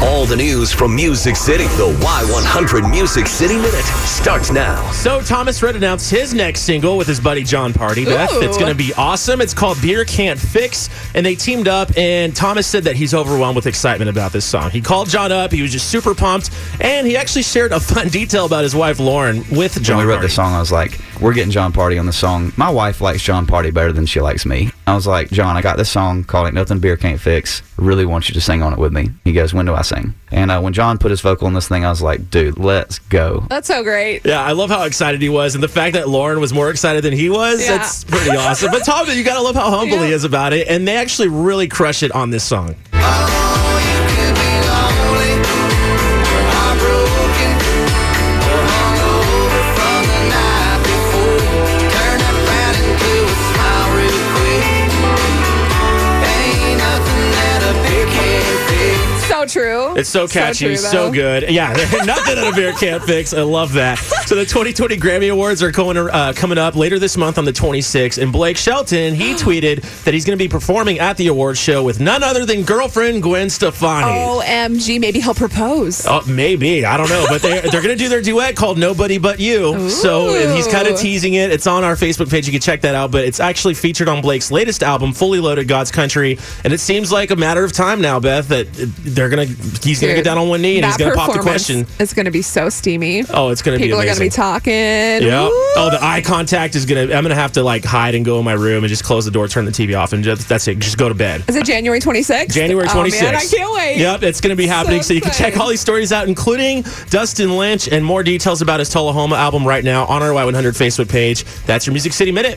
All the news from Music City. The Y100 Music City Minute starts now. So Thomas Red announced his next single with his buddy John Party. Beth, it's going to be awesome. It's called Beer Can't Fix, and they teamed up, and Thomas said that he's overwhelmed with excitement about this song. He called John up. He was just super pumped, and he actually shared a fun detail about his wife, Lauren, with John Party. When we wrote the song, I was like, we're getting John Party on the song. My wife likes John Party better than she likes me. I was like, John, I got this song called Ain't Nothing Beer Can't Fix. I really want you to sing on it with me. He goes, when do I sing? And when John put his vocal on this thing, I was like, dude, let's go. That's so great. Yeah, I love how excited he was. And the fact that Lauren was more excited than he was, that's pretty awesome. But Tom, you got to love how humble he is about it. And they actually really crush it on this song. True. It's so catchy, so good. Yeah, nothing that a beer can't fix. I love that. So the 2020 Grammy Awards are coming up later this month on the 26th, and Blake Shelton, he tweeted that he's going to be performing at the awards show with none other than girlfriend Gwen Stefani. OMG, maybe he'll propose. Oh, maybe. I don't know, but they're going to do their duet called Nobody But You. Ooh. So and he's kind of teasing it. It's on our Facebook page. You can check that out, but it's actually featured on Blake's latest album, Fully Loaded God's Country, and it seems like a matter of time now, Beth, that they're going to he's going to get down on one knee and he's going to pop the question. It's going to be so steamy. Oh, it's going to be amazing. People are going to be talking. Yeah. Woo! Oh, the eye contact is going to, I'm going to have to like hide and go in my room and just close the door, turn the TV off, and just, that's it. Just go to bed. Is it January 26th? January 26th. Oh, man, I can't wait. Yep, it's going to be happening. So you can check all these stories out, including Dustin Lynch and more details about his Tullahoma album right now on our Y100 Facebook page. That's your Music City Minute.